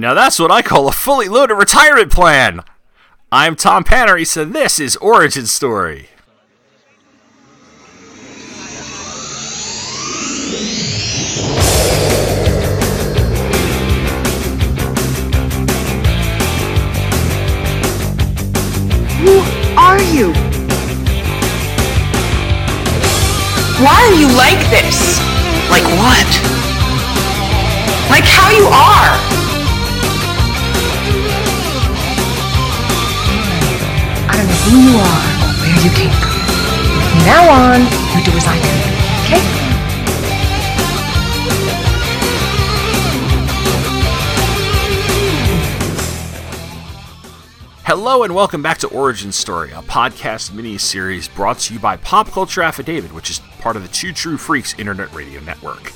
Now that's what I call a fully loaded retirement plan! I'm Tom Panaris, and this is Origin Story. Who are you? Why are you like this? Like what? Like how you are? I don't know who you are or where you came from. From now on, you do as I do, okay? Hello and welcome back to Origin Story, a podcast mini-series brought to you by Pop Culture Affidavit, which is part of the Two True Freaks Internet Radio Network.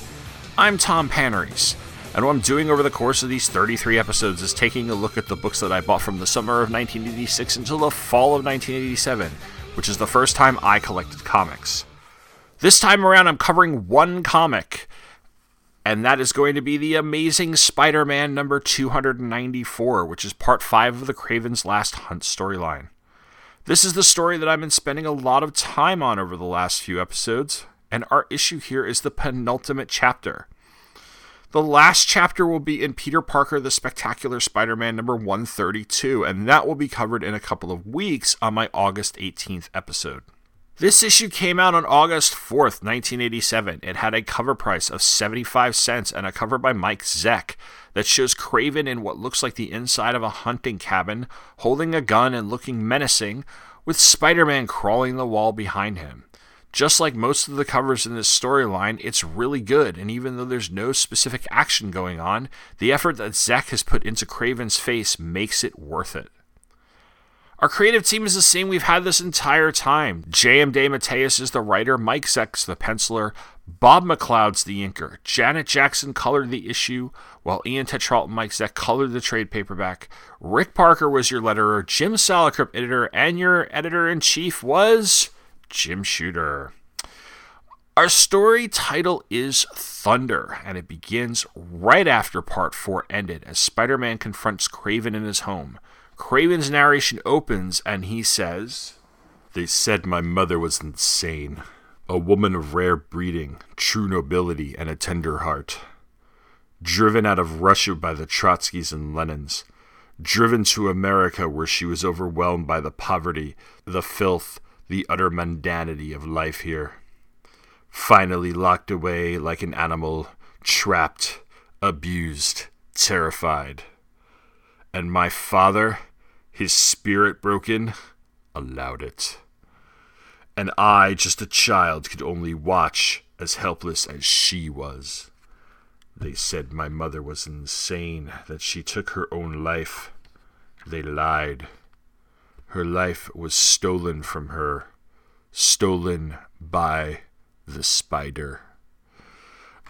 I'm Tom Panaris, and what I'm doing over the course of these 33 episodes is taking a look at the books that I bought from the summer of 1986 until the fall of 1987, which is the first time I collected comics. This time around, I'm covering one comic, and that is going to be The Amazing Spider-Man number 294, which is part 5 of the Kraven's Last Hunt storyline. This is the story that I've been spending a lot of time on over the last few episodes, and our issue here is the penultimate chapter. The last chapter will be in Peter Parker, The Spectacular Spider-Man number 132, and that will be covered in a couple of weeks on my August 18th episode. This issue came out on August 4th, 1987. It had a cover price of 75 cents and a cover by Mike Zeck that shows Kraven in what looks like the inside of a hunting cabin, holding a gun and looking menacing, with Spider-Man crawling the wall behind him. Just like most of the covers in this storyline, it's really good, and even though there's no specific action going on, the effort that Zeck has put into Kraven's face makes it worth it. Our creative team is the same we've had this entire time. J.M. DeMatteis is the writer, Mike Zeck's the penciler, Bob McLeod's the inker, Janet Jackson colored the issue, while Ian Tetralt and Mike Zeck colored the trade paperback, Rick Parker was your letterer, Jim Salicrup editor, and your editor-in-chief was Jim Shooter. Our story title is Thunder, and it begins right after Part 4 ended, as Spider-Man confronts Kraven in his home. Kraven's narration opens, and he says, "They said my mother was insane, a woman of rare breeding, true nobility, and a tender heart. Driven out of Russia by the Trotskys and Lenins, driven to America where she was overwhelmed by the poverty, the filth, the utter mundanity of life here. Finally locked away like an animal, trapped, abused, terrified. And my father, his spirit broken, allowed it. And I, just a child, could only watch, as helpless as she was. They said my mother was insane, that she took her own life. They lied. Her life was stolen from her, stolen by the spider.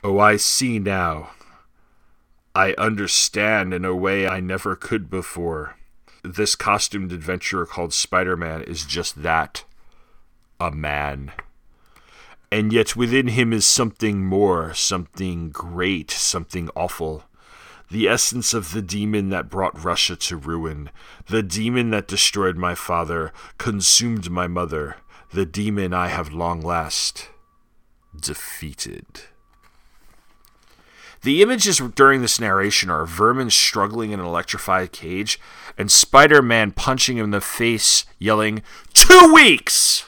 Oh, I see now. I understand in a way I never could before. This costumed adventurer called Spider-Man is just that. A man. And yet within him is something more, something great, something awful. The essence of the demon that brought Russia to ruin. The demon that destroyed my father, consumed my mother. The demon I have long last defeated." The images during this narration are vermin struggling in an electrified cage and Spider-Man punching him in the face, yelling, "2 weeks!"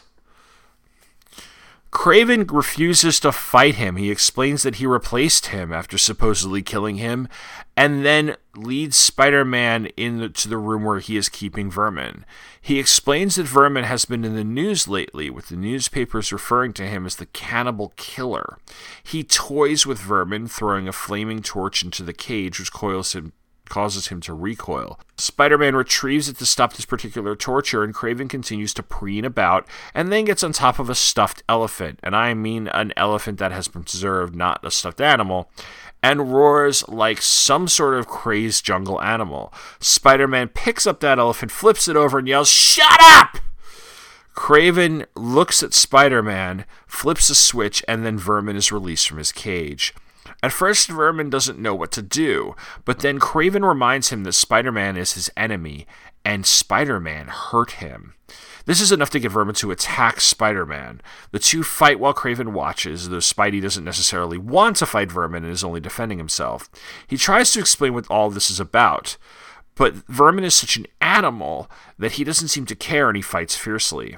Kraven refuses to fight him. He explains that he replaced him after supposedly killing him and then leads Spider-Man into the room where he is keeping vermin. He explains that vermin has been in the news lately, with the newspapers referring to him as the cannibal killer. He toys with vermin, throwing a flaming torch into the cage, which causes him to recoil. Spider-Man retrieves it to stop this particular torture, and Kraven continues to preen about, and then gets on top of a stuffed elephant, and I mean an elephant that has been preserved, not a stuffed animal, and roars like some sort of crazed jungle animal. Spider-Man picks up that elephant, flips it over, and yells, "Shut up!" Kraven looks at Spider-Man, flips a switch, and then vermin is released from his cage. At first, Vermin doesn't know what to do, but then Kraven reminds him that Spider-Man is his enemy, and Spider-Man hurt him. This is enough to get Vermin to attack Spider-Man. The two fight while Kraven watches, though Spidey doesn't necessarily want to fight Vermin and is only defending himself. He tries to explain what all this is about, but Vermin is such an animal that he doesn't seem to care and he fights fiercely.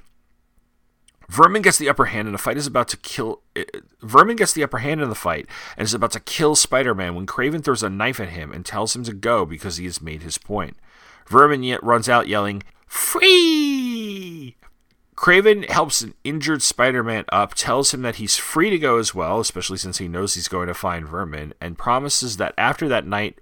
Vermin gets the upper hand and the fight is about to kill. Vermin gets the upper hand in the fight and is about to kill Spider-Man when Kraven throws a knife at him and tells him to go because he has made his point. Vermin yet runs out yelling, "Free!" Kraven helps an injured Spider-Man up, tells him that he's free to go as well, especially since he knows he's going to find Vermin, and promises that after that night,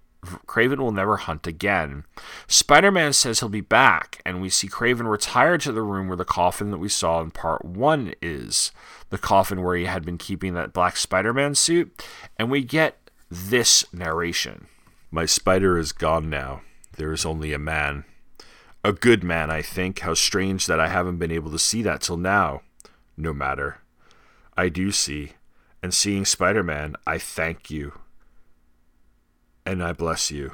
Kraven will never hunt again. Spider-Man says he'll be back, and we see Kraven retire to the room where the coffin that we saw in part 1 is. The coffin where he had been keeping that black Spider-Man suit, and we get this narration. "My spider is gone now. There is only a man. A good man, I think. How strange that I haven't been able to see that till now. No matter. I do see, and seeing Spider-Man, I thank you. And I bless you,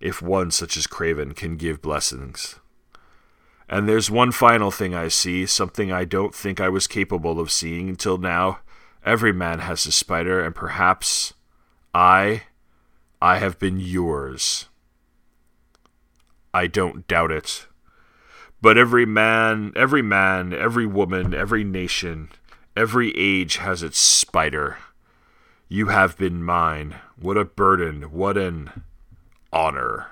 if one such as Kraven can give blessings. And there's one final thing I see, something I don't think I was capable of seeing until now. Every man has his spider, and perhaps I have been yours. I don't doubt it. But every man, every woman, every nation, every age has its spider. You have been mine. What a burden. What an honor.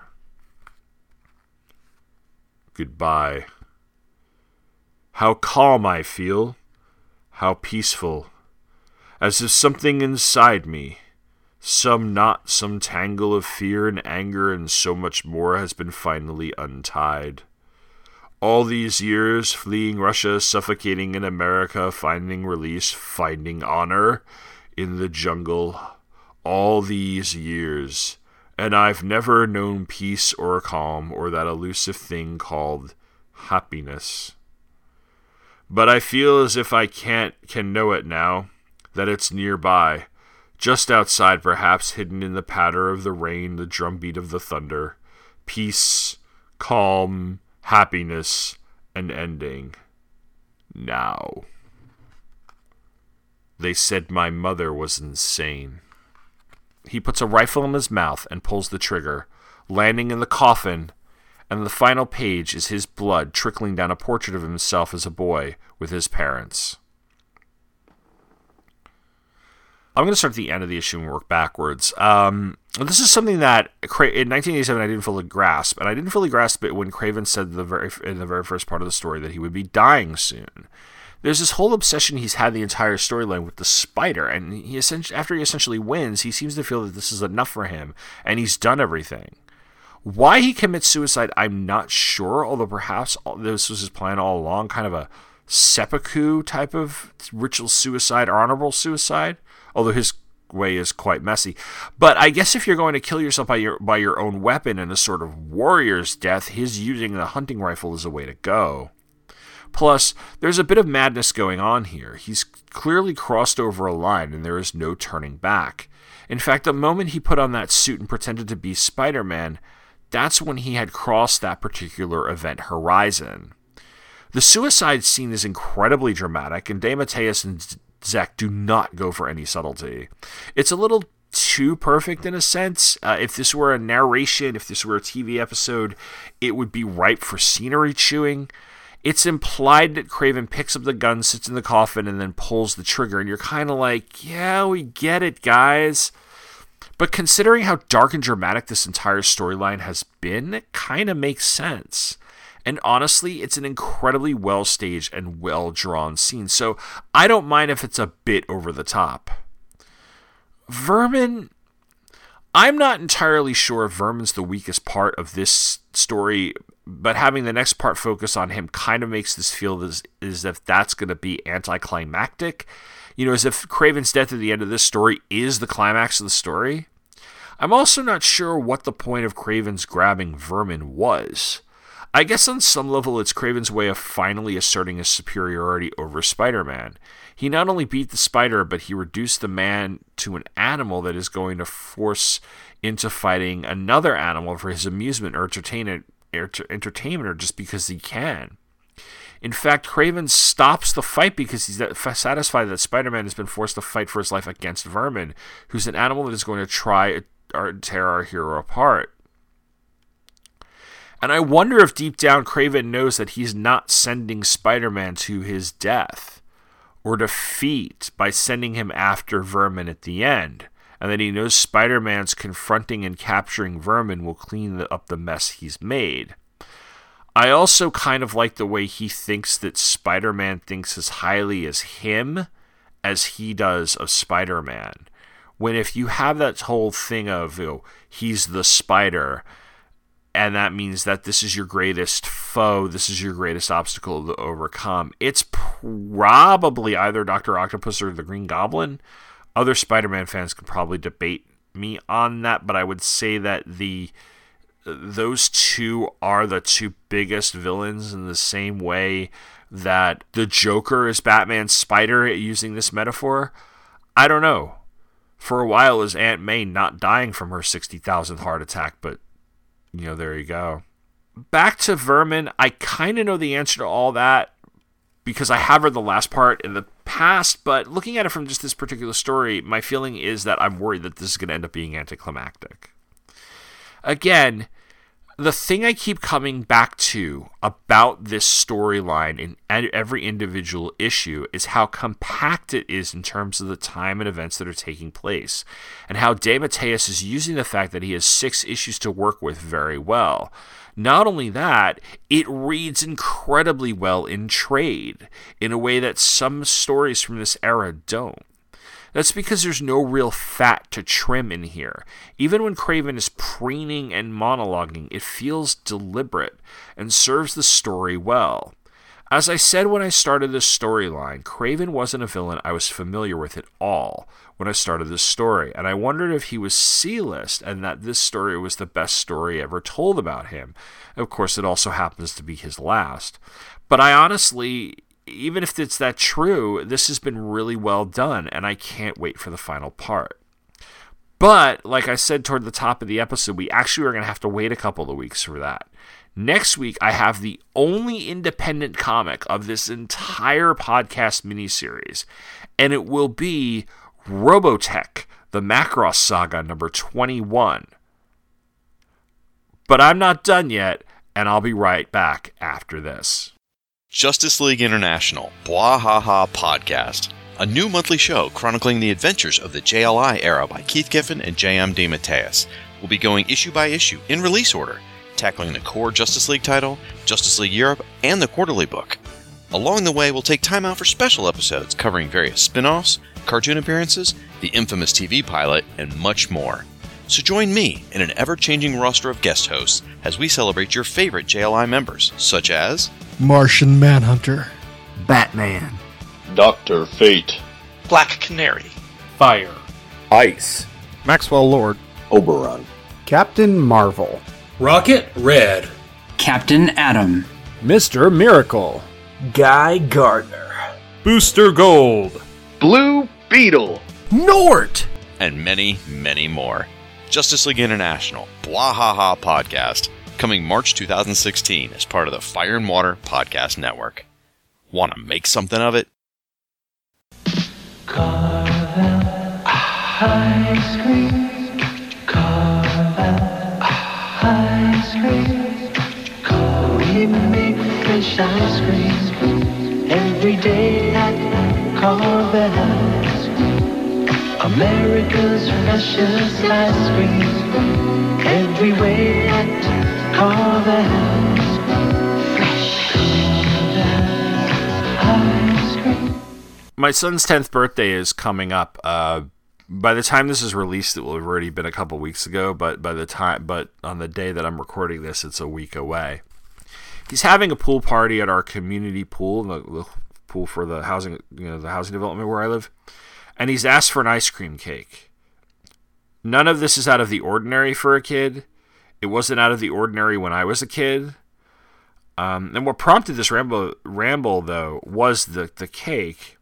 Goodbye. How calm I feel. How peaceful. As if something inside me, some knot, some tangle of fear and anger and so much more has been finally untied. All these years, fleeing Russia, suffocating in America, finding release, finding honor in the jungle, all these years, and I've never known peace or calm or that elusive thing called happiness. But I feel as if I can know it now, that it's nearby, just outside perhaps, hidden in the patter of the rain, the drumbeat of the thunder, peace, calm, happiness, and ending. Now. They said my mother was insane." He puts a rifle in his mouth and pulls the trigger, landing in the coffin, and the final page is his blood trickling down a portrait of himself as a boy with his parents. I'm going to start at the end of the issue and work backwards. This is something that in 1987 I didn't fully grasp, and I didn't fully grasp it when Kraven said in the very first part of the story that he would be dying soon. There's this whole obsession he's had the entire storyline with the spider, and after he essentially wins, he seems to feel that this is enough for him, and he's done everything. Why he commits suicide, I'm not sure, although perhaps this was his plan all along, kind of a seppuku type of ritual suicide or honorable suicide, although his way is quite messy. But I guess if you're going to kill yourself by your own weapon in a sort of warrior's death, his using the hunting rifle is a way to go. Plus, there's a bit of madness going on here. He's clearly crossed over a line, and there is no turning back. In fact, the moment he put on that suit and pretended to be Spider-Man, that's when he had crossed that particular event horizon. The suicide scene is incredibly dramatic, and DeMatteis and Zeck do not go for any subtlety. It's a little too perfect in a sense. If this were a narration, if this were a TV episode, it would be ripe for scenery chewing. It's implied that Kraven picks up the gun, sits in the coffin, and then pulls the trigger. And you're kind of like, yeah, we get it, guys. But considering how dark and dramatic this entire storyline has been, it kind of makes sense. And honestly, it's an incredibly well-staged and well-drawn scene. So I don't mind if it's a bit over the top. Vermin, I'm not entirely sure if Vermin's the weakest part of this story, but having the next part focus on him kind of makes this feel as if that's going to be anticlimactic. You know, as if Kraven's death at the end of this story is the climax of the story. I'm also not sure what the point of Kraven's grabbing Vermin was. I guess on some level it's Kraven's way of finally asserting his superiority over Spider-Man. He not only beat the spider, but he reduced the man to an animal that is going to force into fighting another animal for his amusement or entertainment or just because he can. In fact, Kraven stops the fight because he's satisfied that Spider-Man has been forced to fight for his life against Vermin, who's an animal that is going to try or tear our hero apart. And I wonder if deep down Kraven knows that he's not sending Spider-Man to his death or defeat by sending him after Vermin at the end, and that he knows Spider-Man's confronting and capturing Vermin will clean up the mess he's made. I also kind of like the way he thinks that Spider-Man thinks as highly as him as he does of Spider-Man. When if you have that whole thing of, you know, he's the spider, and that means that this is your greatest foe, this is your greatest obstacle to overcome. It's probably either Dr. Octopus or the Green Goblin. Other Spider-Man fans could probably debate me on that, but I would say that those two are the two biggest villains in the same way that the Joker is Batman's spider, using this metaphor. I don't know. For a while, is Aunt May not dying from her 60,000th heart attack, but you know, there you go. Back to Vermin, I kind of know the answer to all that because I have read the last part in the past, but looking at it from just this particular story, my feeling is that I'm worried that this is going to end up being anticlimactic. Again, the thing I keep coming back to about this storyline in every individual issue is how compact it is in terms of the time and events that are taking place, and how DeMatteis is using the fact that he has 6 issues to work with very well. Not only that, it reads incredibly well in trade, in a way that some stories from this era don't. That's because there's no real fat to trim in here. Even when Kraven is preening and monologuing, it feels deliberate and serves the story well. As I said when I started this storyline, Kraven wasn't a villain I was familiar with at all when I started this story, and I wondered if he was C-list and that this story was the best story ever told about him. Of course, it also happens to be his last. But I honestly... even if it's that true, this has been really well done, and I can't wait for the final part. But, like I said toward the top of the episode, we actually are going to have to wait a couple of weeks for that. Next week, I have the only independent comic of this entire podcast miniseries, and it will be Robotech: The Macross Saga number 21. But I'm not done yet, and I'll be right back after this. Justice League International, Bwahaha Podcast, a new monthly show chronicling the adventures of the JLI era by Keith Giffen and J.M. DeMatteis. We'll be going issue by issue in release order, tackling the core Justice League title, Justice League Europe, and the quarterly book. Along the way, we'll take time out for special episodes covering various spin-offs, cartoon appearances, the infamous TV pilot, and much more. So join me in an ever-changing roster of guest hosts as we celebrate your favorite JLI members, such as... Martian Manhunter, Batman, Dr. Fate, Black Canary, Fire, Ice, Maxwell Lord, Oberon, Captain Marvel, Rocket Red, Captain Atom, Mr. Miracle, Guy Gardner, Booster Gold, Blue Beetle, Nort, and many, many more. Justice League International, Bwahaha Podcast. Coming March 2016 as part of the Fire and Water Podcast Network. Want to make something of it? Carvel ice cream. Carvel ice cream. Carvel make fresh ice cream every day at Carvel. America's freshest ice cream every way at my son's 10th birthday is coming up. By the time this is released, it will have already been a couple weeks ago, but on the day that I'm recording this, it's a week away. He's having a pool party at our community pool, the pool for the housing, you know, the housing development where I live, and he's asked for an ice cream cake. None of this is out of the ordinary for a kid. It wasn't out of the ordinary when I was a kid. And what prompted this ramble though, was the cake.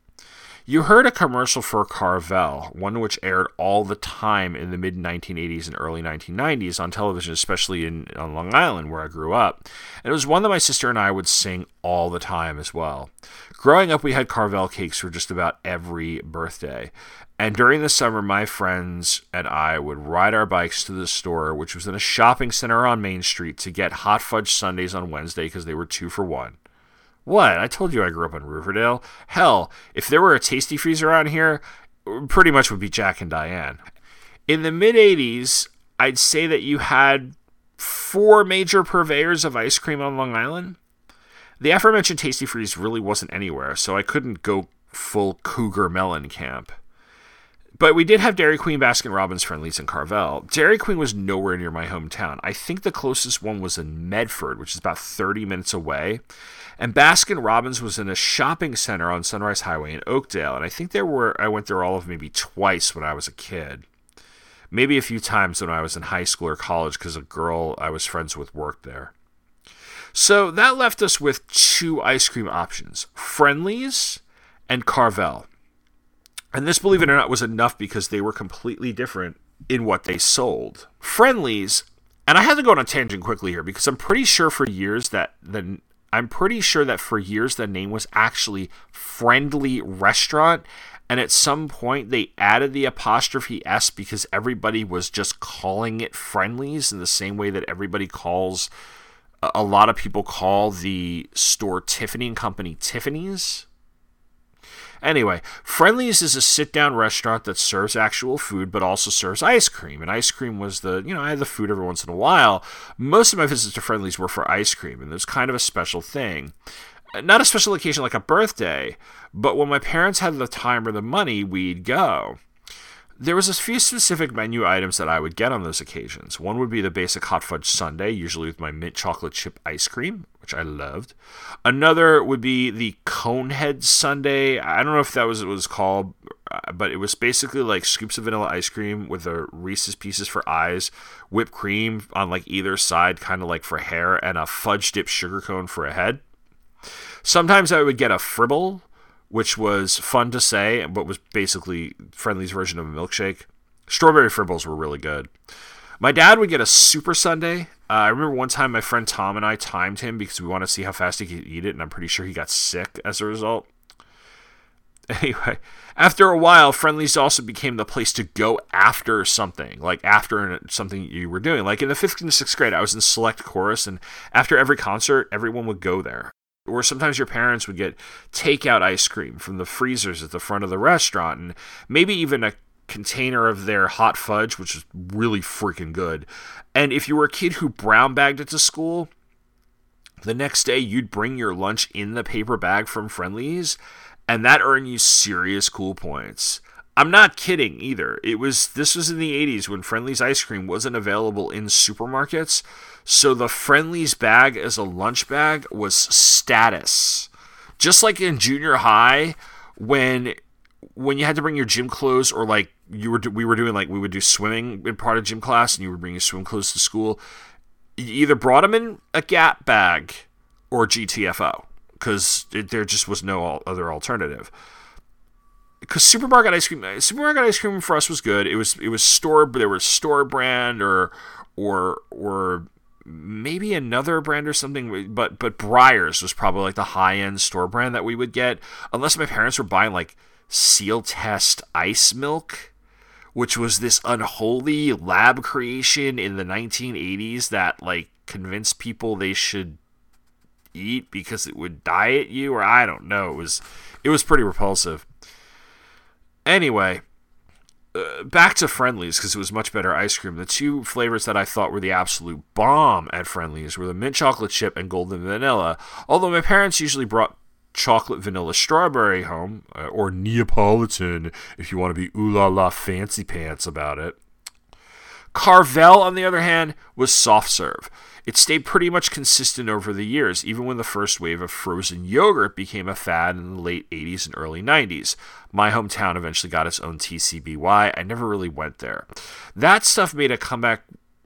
You heard a commercial for Carvel, one which aired all the time in the mid-1980s and early 1990s on television, especially on Long Island, where I grew up. And it was one that my sister and I would sing all the time as well. Growing up, we had Carvel cakes for just about every birthday. And during the summer, my friends and I would ride our bikes to the store, which was in a shopping center on Main Street, to get hot fudge sundaes on Wednesday because they were 2 for $1. What? I told you I grew up in Riverdale. Hell, if there were a Tasty Freeze around here, it pretty much would be Jack and Diane. In the mid-'80s, I'd say that you had 4 major purveyors of ice cream on Long Island. The aforementioned Tasty Freeze really wasn't anywhere, so I couldn't go full Cougar Melon camp. But we did have Dairy Queen, Baskin Robbins, Friendly's, and Carvel. Dairy Queen was nowhere near my hometown. I think the closest one was in Medford, which is about 30 minutes away. And Baskin Robbins was in a shopping center on Sunrise Highway in Oakdale. And I think I went there all of maybe twice when I was a kid. Maybe a few times when I was in high school or college because a girl I was friends with worked there. So that left us with 2 ice cream options, Friendly's and Carvel. And this, believe it or not, was enough because they were completely different in what they sold. Friendly's, and I have to go on a tangent quickly here because I'm pretty sure that for years the name was actually Friendly Restaurant, and at some point they added the apostrophe S because everybody was just calling it Friendly's in the same way that everybody calls, a lot of people call the store Tiffany & Company Tiffany's. Anyway, Friendly's is a sit-down restaurant that serves actual food but also serves ice cream. And ice cream was I had the food every once in a while. Most of my visits to Friendly's were for ice cream, and it was kind of a special thing. Not a special occasion like a birthday, but when my parents had the time or the money, we'd go. There was a few specific menu items that I would get on those occasions. One would be the basic hot fudge sundae, usually with my mint chocolate chip ice cream, which I loved. Another would be the conehead sundae. I don't know if that was what it was called, but it was basically like scoops of vanilla ice cream with the Reese's Pieces for eyes, whipped cream on like either side, kind of like for hair, and a fudge dipped sugar cone for a head. Sometimes I would get a fribble, which was fun to say, but was basically Friendly's version of a milkshake. Strawberry fribbles were really good. My dad would get a super sundae. I remember one time my friend Tom and I timed him because we wanted to see how fast he could eat it, and I'm pretty sure he got sick as a result. Anyway, after a while, Friendly's also became the place to go after something, like after something you were doing. Like in the 5th and 6th grade, I was in select chorus, and after every concert, everyone would go there. Or sometimes your parents would get takeout ice cream from the freezers at the front of the restaurant, and maybe even a container of their hot fudge, which was really freaking good. And if you were a kid who brown bagged it to school, the next day you'd bring your lunch in the paper bag from Friendly's, and that earned you serious cool points. I'm not kidding either. This was in the 80s when Friendly's ice cream wasn't available in supermarkets, so the Friendly's bag as a lunch bag was status. Just like in junior high, when you had to bring your gym clothes, or like we would do swimming in part of gym class, and you would bring your swim clothes to school. You either brought them in a Gap bag or GTFO because there just was no other alternative. Because supermarket ice cream for us was good. It was store, but there was store brand or maybe another brand or something. But Breyers was probably like the high end store brand that we would get, unless my parents were buying like Seal Test ice milk, which was this unholy lab creation in the 1980s that like convinced people they should eat because it would diet you, or I don't know. It was pretty repulsive. Anyway, back to Friendly's because it was much better ice cream. The 2 flavors that I thought were the absolute bomb at Friendly's were the mint chocolate chip and golden vanilla. Although my parents usually brought chocolate vanilla strawberry home, or Neapolitan if you want to be ooh la la fancy pants about it. Carvel, on the other hand, was soft serve. It stayed pretty much consistent over the years, even when the first wave of frozen yogurt became a fad in the late 80s and early 90s. My hometown eventually got its own TCBY. I never really went there. That stuff made a comeback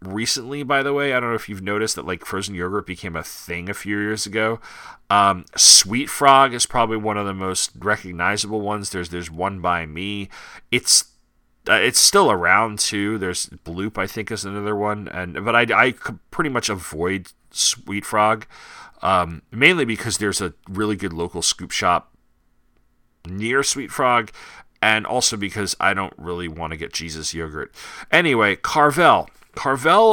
recently, by the way. I don't know if you've noticed that, like, frozen yogurt became a thing a few years ago. Sweet Frog is probably one of the most recognizable ones. There's one by me. It's still around too. There's Bloop, I think, is another one, but I pretty much avoid Sweet Frog, mainly because there's a really good local scoop shop near Sweet Frog, and also because I don't really want to get Jesus yogurt. Anyway, Carvel,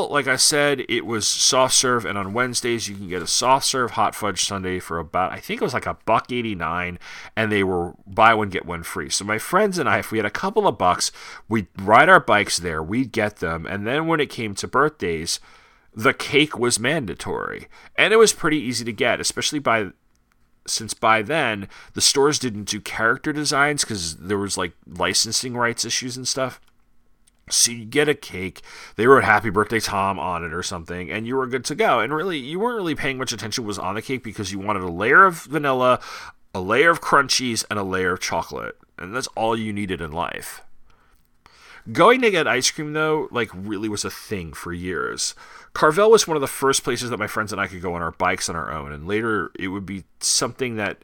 like I said, it was soft serve, and on Wednesdays you can get a soft serve hot fudge sundae for about, I think it was like $1.89, and they were buy one get one free. So my friends and I, if we had a couple of bucks, we'd ride our bikes there, we'd get them, and then when it came to birthdays, the cake was mandatory, and it was pretty easy to get, especially by then the stores didn't do character designs because there was like licensing rights issues and stuff. So you get a cake, they wrote Happy Birthday Tom on it or something, and you were good to go. And really, you weren't really paying much attention was on the cake because you wanted a layer of vanilla, a layer of crunchies, and a layer of chocolate. And that's all you needed in life. Going to get ice cream, though, like, really was a thing for years. Carvel was one of the first places that my friends and I could go on our bikes on our own. And later, it would be something that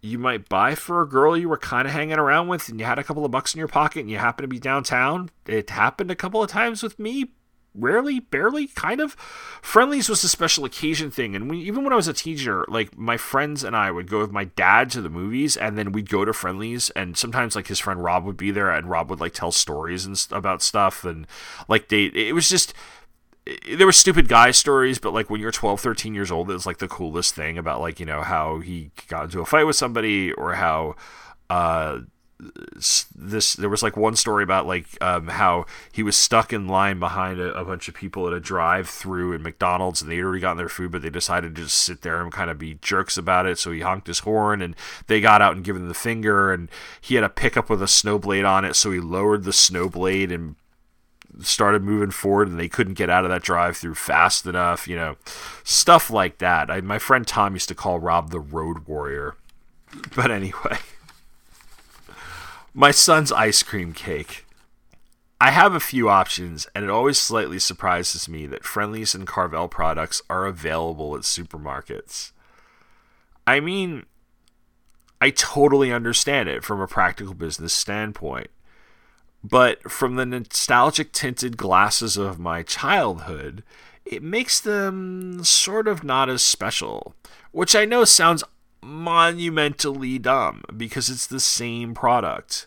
you might buy for a girl you were kind of hanging around with and you had a couple of bucks in your pocket and you happened to be downtown. It happened a couple of times with me. Rarely, barely, kind of. Friendly's was a special occasion thing. And even when I was a teacher, like, my friends and I would go with my dad to the movies, and then we'd go to Friendly's, and sometimes, like, his friend Rob would be there, and Rob would, like, tell stories and about stuff. And, like, it was just... There were stupid guy stories, but, like, when you're 12, 13 years old, it was, like, the coolest thing about, like, you know, how he got into a fight with somebody, or how there was, like, one story about, like, how he was stuck in line behind a bunch of people at a drive-thru at McDonald's, and they'd already gotten their food, but they decided to just sit there and kind of be jerks about it, so he honked his horn, and they got out and gave him the finger, and he had a pickup with a snowblade on it, so he lowered the snowblade and started moving forward, and they couldn't get out of that drive-thru fast enough, you know, stuff like that. My friend Tom used to call Rob the Road Warrior. But anyway, my son's ice cream cake. I have a few options, and it always slightly surprises me that Friendly's and Carvel products are available at supermarkets. I mean, I totally understand it from a practical business standpoint. But from the nostalgic tinted glasses of my childhood, it makes them sort of not as special, which I know sounds monumentally dumb because it's the same product.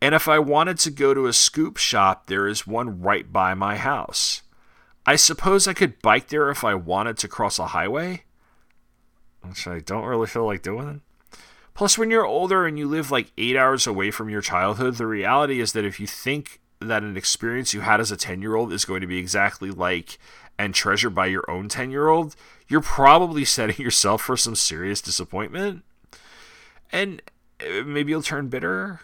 And if I wanted to go to a scoop shop, there is one right by my house. I suppose I could bike there if I wanted to cross a highway, which I don't really feel like doing. Plus, when you're older and you live like 8 hours away from your childhood, the reality is that if you think that an experience you had as a 10-year-old is going to be exactly like and treasured by your own 10-year-old, you're probably setting yourself for some serious disappointment. And maybe you'll turn bitter.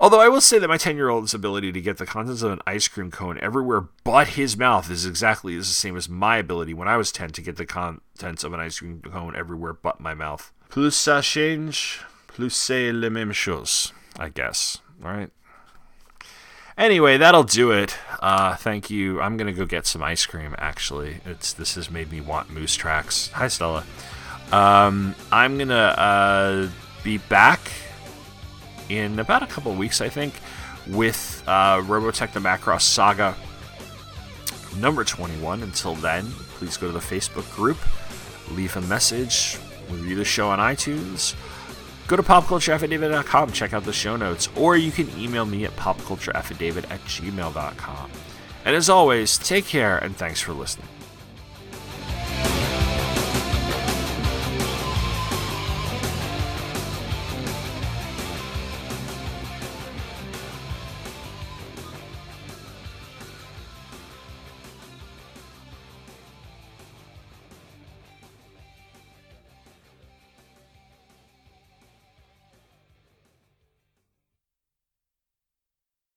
Although I will say that my 10-year-old's ability to get the contents of an ice cream cone everywhere but his mouth is exactly the same as my ability when I was 10 to get the contents of an ice cream cone everywhere but my mouth. Plus ça change, plus c'est la même chose, I guess. All right. Anyway, that'll do it. Thank you. I'm going to go get some ice cream, actually. This has made me want Moose Tracks. Hi, Stella. I'm going to be back in about a couple of weeks, I think, with Robotech: The Macross Saga number 21. Until then, please go to the Facebook group, leave a message, review the show on iTunes, go to popcultureaffidavit.com, check out the show notes, or you can email me at popcultureaffidavit@gmail.com. And as always, take care and thanks for listening.